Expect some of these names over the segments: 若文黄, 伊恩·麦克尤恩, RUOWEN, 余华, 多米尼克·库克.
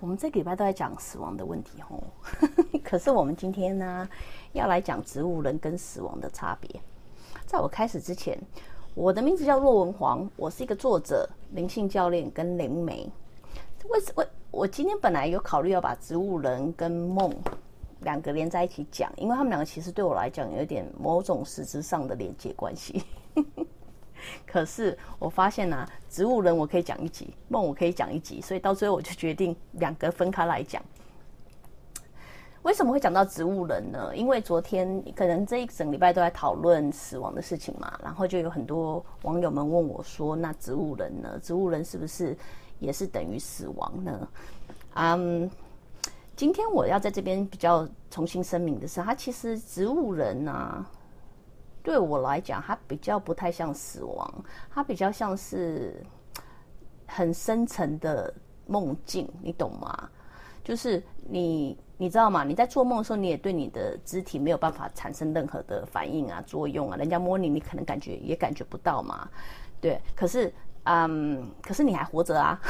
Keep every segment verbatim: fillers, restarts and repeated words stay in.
我们这个礼拜都在讲死亡的问题吼，可是我们今天呢要来讲植物人跟死亡的差别。在我开始之前，我的名字叫若文黄，我是一个作者、灵性教练跟灵媒。为什么我今天本来有考虑要把植物人跟梦两个连在一起讲，因为他们两个其实对我来讲有点某种实质上的连结关系。可是我发现啊，植物人我可以讲一集，梦我可以讲一集，所以到最后我就决定两个分开来讲。为什么会讲到植物人呢？因为昨天可能这一整礼拜都在讨论死亡的事情嘛，然后就有很多网友们问我说，那植物人呢？植物人是不是也是等于死亡呢？嗯、um,。今天我要在这边比较重新声明的是，他其实植物人啊对我来讲，它比较不太像死亡，它比较像是很深层的梦境，你懂吗？就是你，你知道吗？你在做梦的时候，你也对你的肢体没有办法产生任何的反应啊、作用啊，人家摸你，你可能感觉也感觉不到嘛，对。可是，嗯，可是你还活着啊，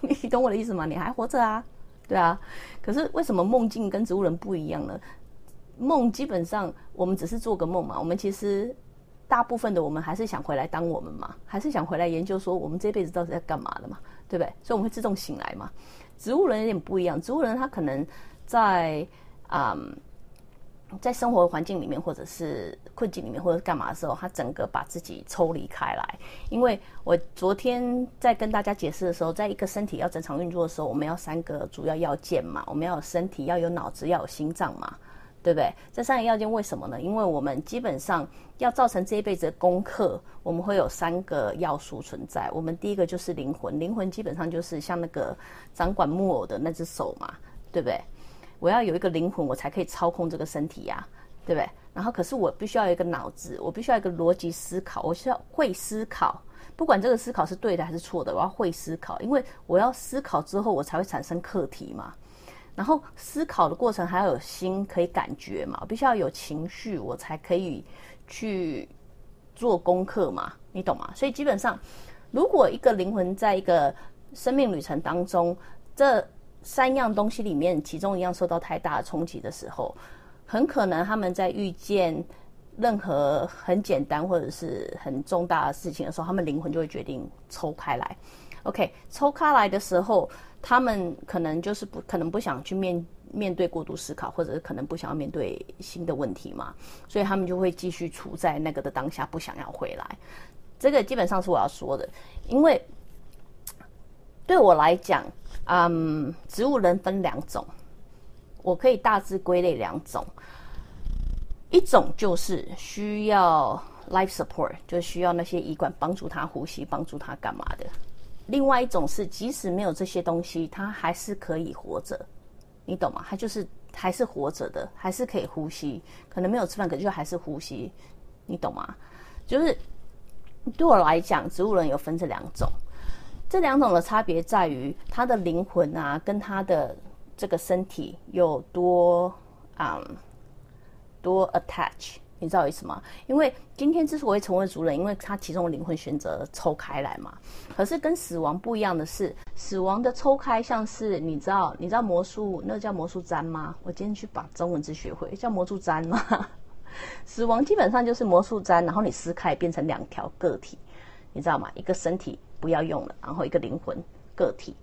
你懂我的意思吗？你还活着啊，对啊。可是为什么梦境跟植物人不一样呢？梦基本上我们只是做个梦嘛，我们其实大部分的我们还是想回来当我们嘛，还是想回来研究说我们这辈子到底在干嘛的嘛，对不对？所以我们会自动醒来嘛。植物人有点不一样，植物人他可能在嗯在生活环境里面，或者是困境里面，或者干嘛的时候，他整个把自己抽离开来。因为我昨天在跟大家解释的时候，在一个身体要正常运作的时候，我们要三个主要要件嘛，我们要有身体，要有脑子，要有心脏嘛。对不对？这三个要件为什么呢？因为我们基本上要造成这一辈子的功课，我们会有三个要素存在。我们第一个就是灵魂，灵魂基本上就是像那个掌管木偶的那只手嘛，对不对？我要有一个灵魂，我才可以操控这个身体呀、啊，对不对？然后可是我必须要有一个脑子，我必须要有一个逻辑思考，我需要会思考，不管这个思考是对的还是错的，我要会思考，因为我要思考之后，我才会产生课题嘛。然后思考的过程还要有心可以感觉嘛，我必须要有情绪，我才可以去做功课嘛，你懂吗？所以基本上，如果一个灵魂在一个生命旅程当中，这三样东西里面其中一样受到太大的冲击的时候，很可能他们在遇见任何很简单或者是很重大的事情的时候，他们灵魂就会决定抽开来。OK， 抽开来的时候，他们可能就是不可能不想去面面对过度思考，或者是可能不想要面对新的问题嘛，所以他们就会继续处在那个的当下，不想要回来。这个基本上是我要说的，因为对我来讲，嗯，植物人分两种，我可以大致归类两种，一种就是需要 life support， 就需要那些医管帮助他呼吸，帮助他干嘛的。另外一种是，即使没有这些东西，他还是可以活着，你懂吗？他就是还是活着的，还是可以呼吸，可能没有吃饭，可就还是呼吸，你懂吗？就是对我来讲，植物人有分这两种，这两种的差别在于他的灵魂啊，跟他的这个身体有多啊、嗯、多 attach。你知道意思吗？因为今天之所以成为族人，因为他其中的灵魂选择抽开来嘛。可是跟死亡不一样的是，死亡的抽开像是你知道，你知道魔术那叫魔术毡吗？我今天去把中文字学会，叫魔术毡吗？死亡基本上就是魔术毡，然后你撕开变成两条个体，你知道吗？一个身体不要用了，然后一个灵魂个体。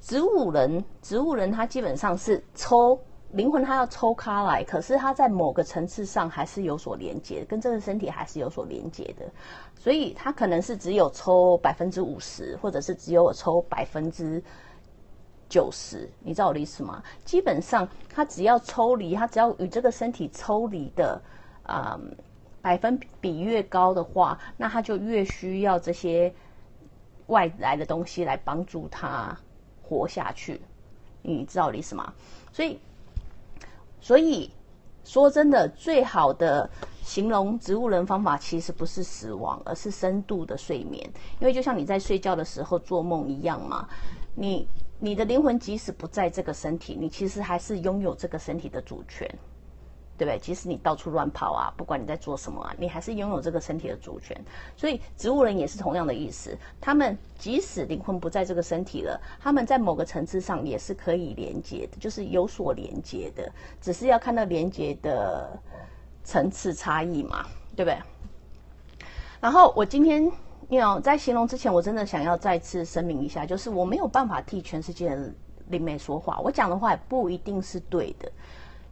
植物人，植物人他基本上是抽。灵魂它要抽开来，可是它在某个层次上还是有所连接，跟这个身体还是有所连接的，所以它可能是只有抽 百分之五十， 或者是只有抽 百分之九十， 你知道我的意思吗？基本上它只要抽离，它只要与这个身体抽离的、嗯、百分比越高的话，那他就越需要这些外来的东西来帮助他活下去，你知道我的意思吗？所以，所以说真的，最好的形容植物人方法其实不是死亡，而是深度的睡眠。因为就像你在睡觉的时候做梦一样嘛，你你的灵魂即使不在这个身体，你其实还是拥有这个身体的主权，对不对？即使你到处乱跑啊，不管你在做什么啊，你还是拥有这个身体的主权。所以植物人也是同样的意思，他们即使灵魂不在这个身体了，他们在某个层次上也是可以连接的，就是有所连接的，只是要看到连接的层次差异嘛，对不对？然后我今天你 you know, 在形容之前，我真的想要再次声明一下，就是我没有办法替全世界的灵媒说话，我讲的话也不一定是对的，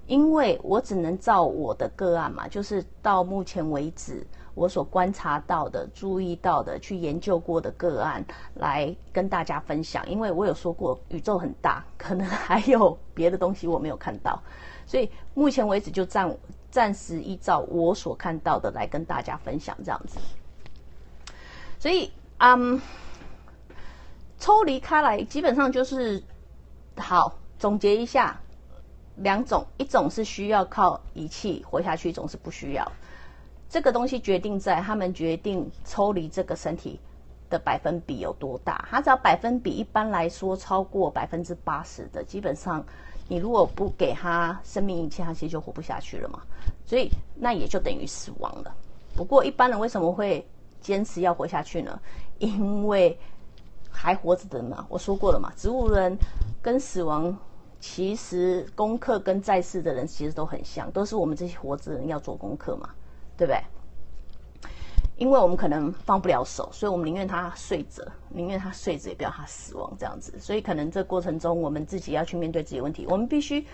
因为我只能照我的个案嘛，就是到目前为止我所观察到的、注意到的、去研究过的个案来跟大家分享。因为我有说过，宇宙很大，可能还有别的东西我没有看到，所以目前为止就暂暂时依照我所看到的来跟大家分享这样子。所以，嗯，抽离开来，基本上就是好总结一下，两种，一种是需要靠仪器活下去，一种是不需要。这个东西决定在他们决定抽离这个身体的百分比有多大。它只要百分比一般来说超过百分之八十的，基本上你如果不给他生命仪器，他其实就活不下去了嘛。所以那也就等于死亡了。不过一般人为什么会坚持要活下去呢？因为还活着的嘛，我说过了嘛，植物人跟死亡其实功课跟在世的人其实都很像，都是我们这些活着人要做功课嘛，对不对？因为我们可能放不了手，所以我们宁愿他睡着，宁愿他睡着也不要他死亡这样子。所以可能这过程中我们自己要去面对自己的问题，我们必须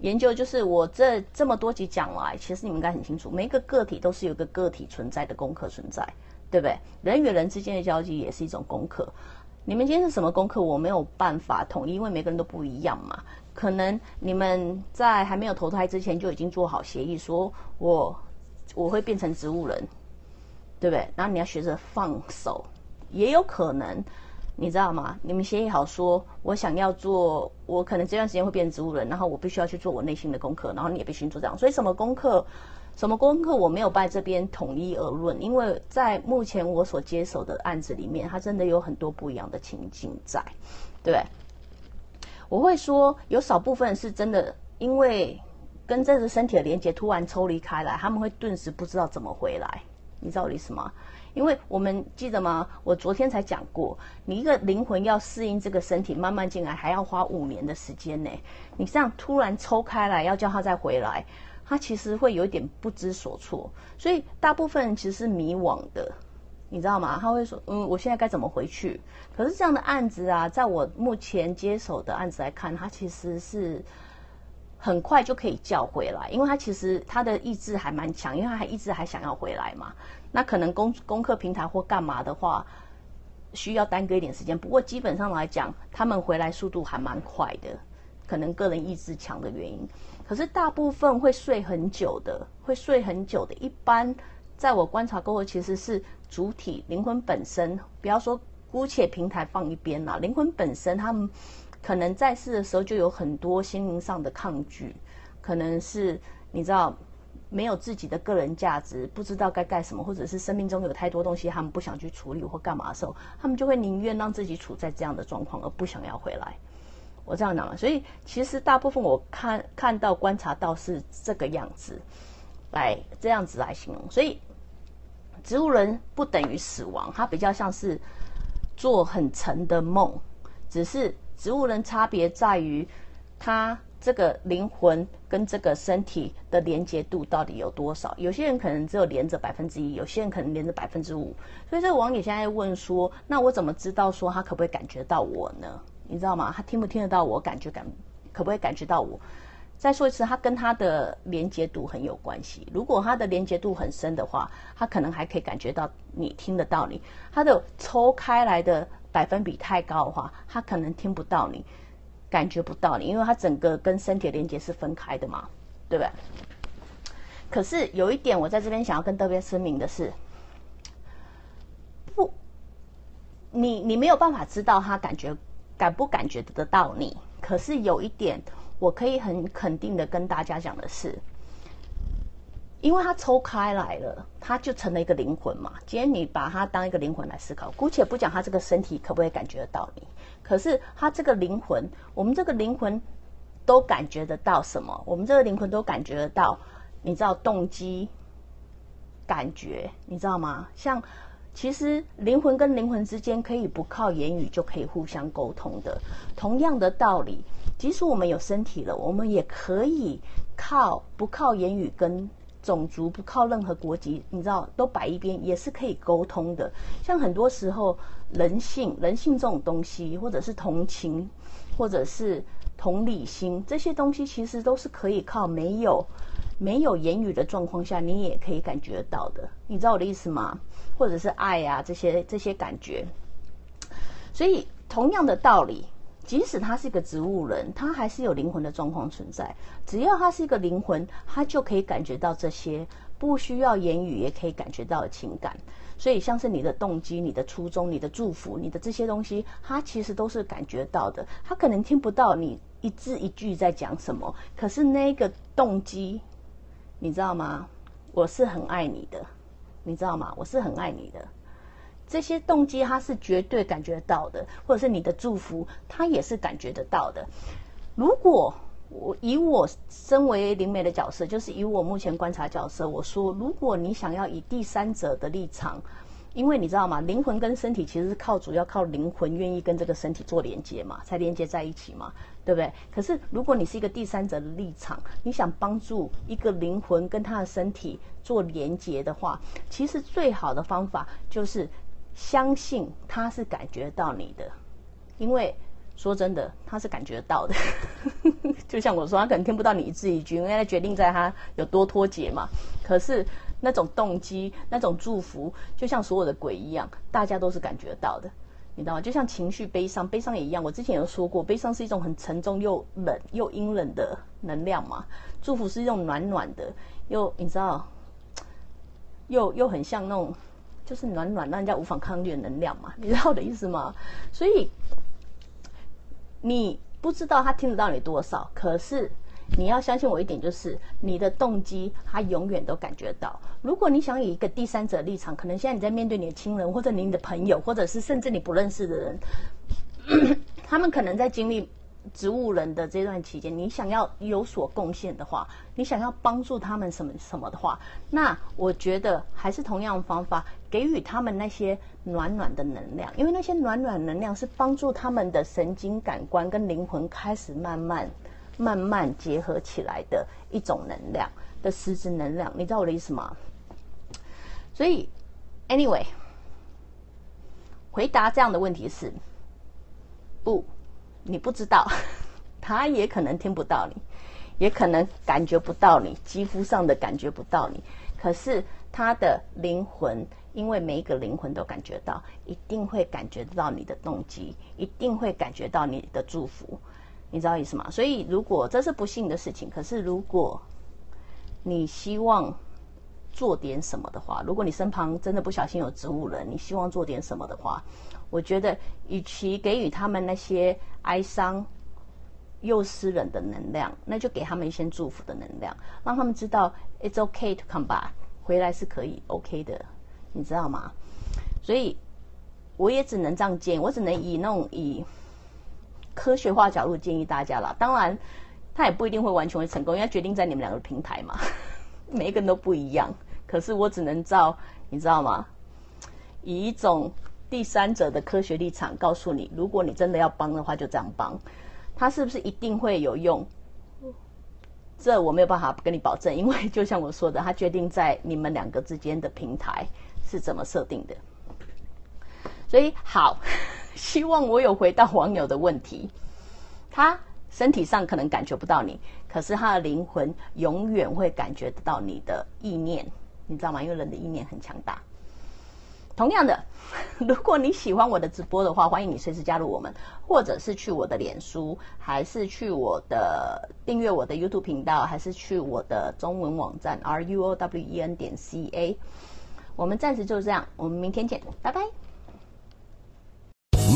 研究。就是我这这么多集讲来，其实你们应该很清楚，每一个个体都是有个个体存在的功课存在，对不对？人与人之间的交际也是一种功课。你们今天是什么功课，我没有办法统一，因为每个人都不一样嘛。可能你们在还没有投胎之前就已经做好协议，说我我会变成植物人，对不对？然后你要学着放手。也有可能，你知道吗？你们协议好说，我想要做，我可能这段时间会变成植物人，然后我必须要去做我内心的功课，然后你也必须做这样。所以什么功课？什么功课我没有办这边统一而论，因为在目前我所接手的案子里面，它真的有很多不一样的情境在，对不对？我会说有少部分是真的，因为跟这个身体的连接突然抽离开来，他们会顿时不知道怎么回来，你知道我的意思吗？因为我们记得吗？我昨天才讲过，你一个灵魂要适应这个身体慢慢进来，还要花五年的时间呢。你这样突然抽开来，要叫他再回来，他其实会有一点不知所措，所以大部分人其实是迷惘的，你知道吗？他会说，嗯，我现在该怎么回去？可是这样的案子啊，在我目前接手的案子来看，他其实是很快就可以叫回来，因为他其实他的意志还蛮强，因为他还一直还想要回来嘛。那可能功功课平台或干嘛的话，需要耽搁一点时间。不过基本上来讲，他们回来速度还蛮快的，可能个人意志强的原因。可是大部分会睡很久的，会睡很久的，一般在我观察过后，其实是主体灵魂本身，不要说姑且平台放一边啦，灵魂本身他们可能在世的时候就有很多心灵上的抗拒，可能是你知道没有自己的个人价值，不知道该干什么，或者是生命中有太多东西他们不想去处理或干嘛的时候，他们就会宁愿让自己处在这样的状况，而不想要回来。我这样讲，所以其实大部分我看看到观察到是这个样子，来这样子来形容。所以植物人不等于死亡，它比较像是做很沉的梦，只是植物人差别在于它这个灵魂跟这个身体的连结度到底有多少。有些人可能只有连着百分之一，有些人可能连着百分之五。所以这个网友现在问说，那我怎么知道说他可不可以感觉到我呢？你知道吗？他听不听得到我？感觉感可不可以感觉到我？再说一次，他跟他的连接度很有关系。如果他的连接度很深的话，他可能还可以感觉到你，听得到你。他的抽开来的百分比太高的话，他可能听不到你，感觉不到你，因为他整个跟身体的连接是分开的嘛，对不对？可是有一点，我在这边想要跟特别声明的是，不，你你没有办法知道他感觉感不感觉得到你。可是有一点，我可以很肯定的跟大家讲的是，因为他抽开来了，他就成了一个灵魂嘛。今天你把它当一个灵魂来思考，姑且不讲他这个身体可不可以感觉得到你，可是他这个灵魂，我们这个灵魂都感觉得到什么？我们这个灵魂都感觉得到，你知道动机、感觉，你知道吗？像其实灵魂跟灵魂之间可以不靠言语就可以互相沟通的。同样的道理，即使我们有身体了，我们也可以靠不靠言语跟种族，不靠任何国籍，你知道都摆一边，也是可以沟通的。像很多时候人性人性这种东西，或者是同情，或者是同理心，这些东西其实都是可以靠没有没有言语的状况下你也可以感觉到的，你知道我的意思吗？或者是爱啊，这些这些感觉。所以同样的道理，即使他是一个植物人，他还是有灵魂的状况存在。只要他是一个灵魂，他就可以感觉到这些不需要言语也可以感觉到的情感。所以像是你的动机、你的初衷、你的祝福、你的这些东西，他其实都是感觉到的。他可能听不到你一字一句在讲什么，可是那个动机，你知道吗？我是很爱你的，你知道吗？我是很爱你的。这些动机他是绝对感觉到的，或者是你的祝福他也是感觉得到的。如果我以我身为灵媒的角色，就是以我目前观察角色，我说如果你想要以第三者的立场，因为你知道吗，灵魂跟身体其实是靠主要靠灵魂愿意跟这个身体做连接嘛，才连接在一起嘛，对不对？可是如果你是一个第三者的立场，你想帮助一个灵魂跟他的身体做连接的话，其实最好的方法就是相信他是感觉到你的，因为说真的，他是感觉到的。就像我说，他可能听不到你一字一句，因为他决定在他有多脱节嘛。可是那种动机、那种祝福，就像所有的鬼一样，大家都是感觉到的，你知道吗？就像情绪、悲伤，悲伤也一样。我之前有说过，悲伤是一种很沉重又冷又阴冷的能量嘛，祝福是一种暖暖的，又你知道，又又很像那种。就是暖暖让人家无法抗拒的能量嘛，你知道我的意思吗？所以你不知道他听得到你多少，可是你要相信我一点，就是你的动机他永远都感觉到。如果你想以一个第三者立场，可能现在你在面对你的亲人，或者你的朋友，或者是甚至你不认识的人，咳咳，他们可能在经历植物人的这段期间，你想要有所贡献的话，你想要帮助他们什么什么的话，那我觉得还是同样的方法，给予他们那些暖暖的能量，因为那些暖暖能量是帮助他们的神经感官跟灵魂开始慢慢慢慢结合起来的一种能量的实质能量，你知道我的意思吗？所以 anyway 回答这样的问题是不，你不知道，他也可能听不到你，也可能感觉不到你，肌肤上的感觉不到你，可是他的灵魂，因为每一个灵魂都感觉到，一定会感觉到你的动机，一定会感觉到你的祝福，你知道意思吗？所以如果这是不幸的事情，可是如果你希望做点什么的话，如果你身旁真的不小心有植物人，你希望做点什么的话，我觉得与其给予他们那些哀伤又私人的能量，那就给他们一些祝福的能量，让他们知道 It's okay to come back， 回来是可以 OK 的，你知道吗？所以我也只能这样建议，我只能以那种以科学化角度建议大家啦。当然他也不一定会完全会成功，因为决定在你们两个平台嘛，每一个人都不一样，可是我只能照，你知道吗？以一种第三者的科学立场告诉你，如果你真的要帮的话，就这样帮。他是不是一定会有用？这我没有办法跟你保证，因为就像我说的，他决定在你们两个之间的平台是怎么设定的。所以好，希望我有回到网友的问题。他身体上可能感觉不到你，可是他的灵魂永远会感觉得到你的意念，你知道吗？因为人的意念很强大。同样的，如果你喜欢我的直播的话，欢迎你随时加入我们，或者是去我的脸书，还是去我的订阅我的 YouTube 频道，还是去我的中文网站 R U O W E N 点 C A。我们暂时就这样，我们明天见，拜拜。